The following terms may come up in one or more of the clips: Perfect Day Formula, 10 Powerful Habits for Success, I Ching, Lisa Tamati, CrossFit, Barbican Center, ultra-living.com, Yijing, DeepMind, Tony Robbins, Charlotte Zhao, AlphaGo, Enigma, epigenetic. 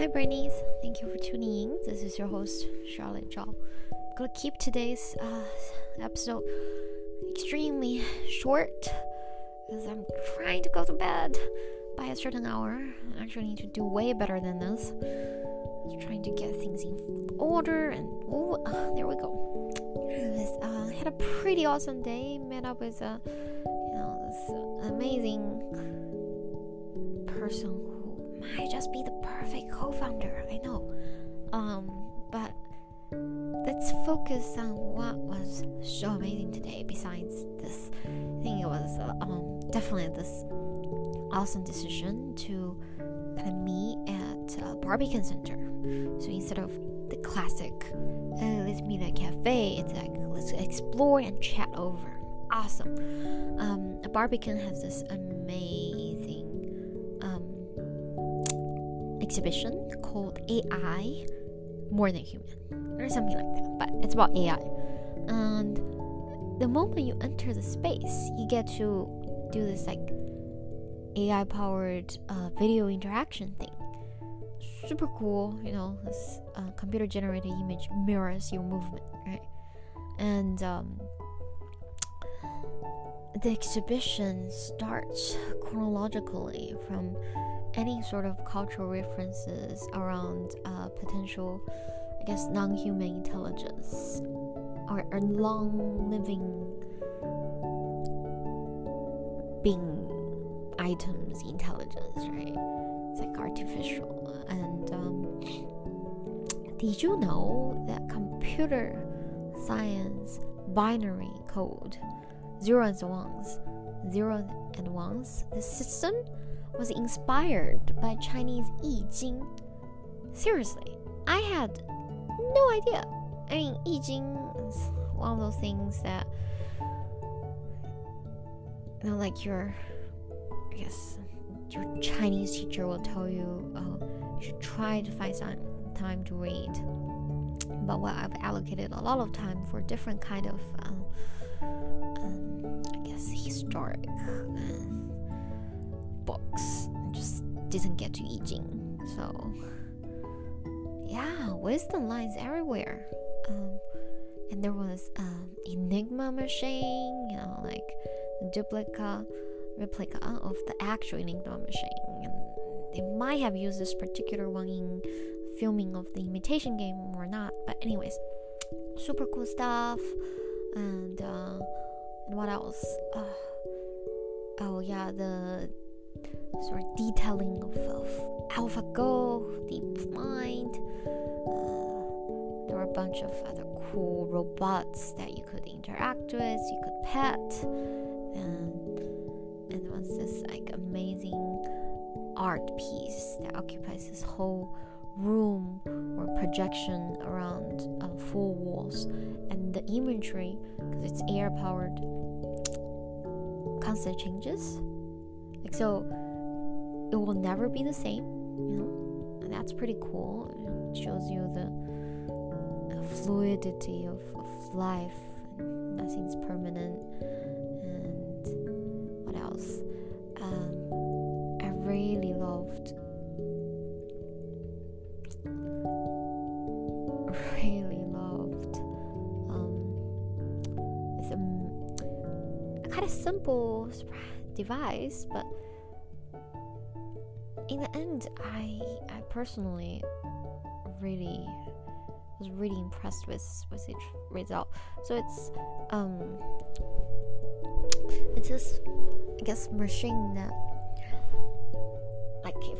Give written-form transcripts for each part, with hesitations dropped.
Hi Bernies, thank you for tuning in. This is your host Charlotte Zhao. I'm gonna keep today's episode extremely short because I'm trying to go to bed by a certain hour. I actually need to do way better than this. I'm trying to get things in order and there we go. I had a pretty awesome day. Met up with this amazing person who might just be the perfect co-founder. I know, but let's focus on what was so amazing today. Besides this, I think it was definitely this awesome decision to kind of meet at Barbican Center. So instead of the classic let's meet at a cafe, it's like let's explore and chat over. Awesome. Barbican has this amazing exhibition called AI More Than Human or something like that, but it's about AI. And the moment you enter the space, you get to do this like AI powered video interaction thing. Super cool, you know, this computer generated image mirrors your movement, right? And the exhibition starts chronologically from any sort of cultural references around potential, I guess, non-human intelligence or long-living being items intelligence, right? It's like artificial. And did you know that computer science binary code, zero and ones, the system was inspired by Chinese I Ching? Seriously, I had no idea. I mean, I Ching is one of those things that, you know, like your Chinese teacher will tell you, you should try to find some time to read. But what I've allocated a lot of time for different kind of historic books, I just didn't get to Yijing. So yeah, wisdom lies everywhere. And there was Enigma machine, you know, like replica of the actual Enigma machine, and they might have used this particular one in filming of The Imitation Game or not, but anyways, super cool stuff. And what else? The sort of detailing of AlphaGo, DeepMind. There were a bunch of other cool robots that you could interact with, you could pet, and there was this like amazing art piece that occupies this whole room or projection around four walls, and the imagery, because it's air powered, constantly changes. Like, so it will never be the same, you know, and that's pretty cool. It shows you the fluidity of life. Nothing's permanent. And what else? I really loved it's a kind of simple device, but in the end I personally really was really impressed with its result. So it's this, I guess, machine that like if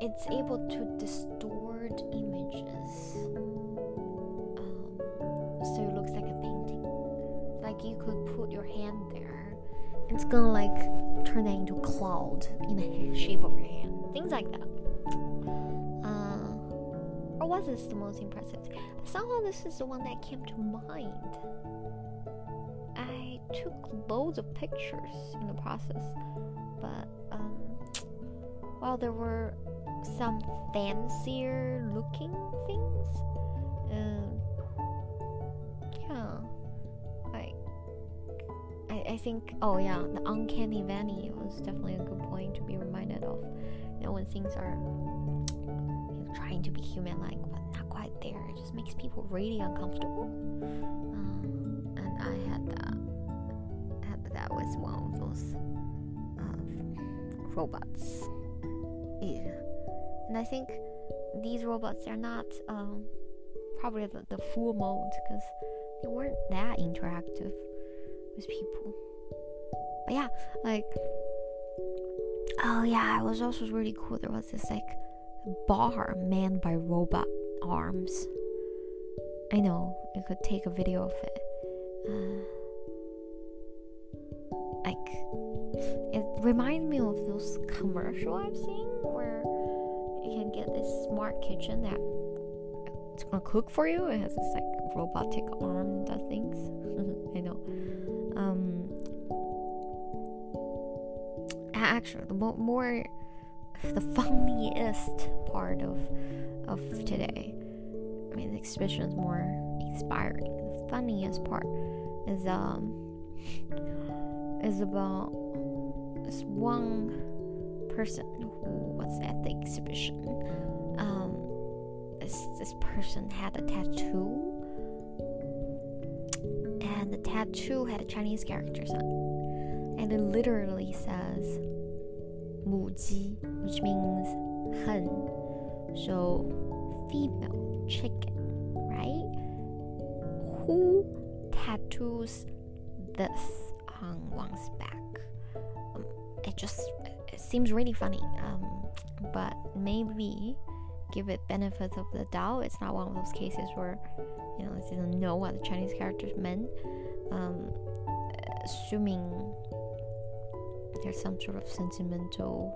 it's able to distort images, so it looks like a painting. Like you could put your hand there, it's gonna like turn that into a cloud in the shape of your hand, things like that. Or was this the most impressive? Somehow this is the one that came to mind. I took loads of pictures in the process, but while there were some fancier looking things, I think the uncanny valley was definitely a good point to be reminded of, you know, when things are trying to be human-like but not quite there. It just makes people really uncomfortable. And I had that with one of those robots. Yeah. And I think these robots are not probably the full mode, because they weren't that interactive with people. But yeah, like, oh yeah, it was also really cool. There was this like bar manned by robot arms. I know, you could take a video of it. Like, it reminds me of those commercial I've seen where you can get this smart kitchen that it's gonna cook for you. It has this like robotic arm that does things. I know. Actually, the funniest part of today, I mean the exhibition is more inspiring. The funniest part is about this one person who was at the exhibition. This person had a tattoo, and the tattoo had Chinese characters on it, and it literally says 母鸡, which means hen, so female chicken, right? Who tattoos this on one's back? It seems really funny, but maybe give it benefit of the doubt. It's not one of those cases where, you know, it didn't know what the Chinese characters meant. Assuming there's some sort of sentimental,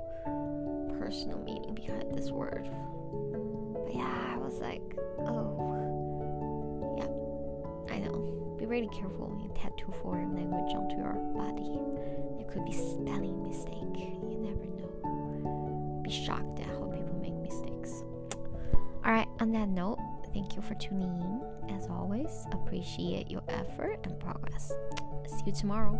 personal meaning behind this word. But yeah, I was like, oh, yeah, I know. Be really careful when you tattoo foreign language onto your body. There could be spelling mistake. You never know. Be shocked at how people make mistakes. Alright, on that note, thank you for tuning in. As always, appreciate your effort and progress. See you tomorrow.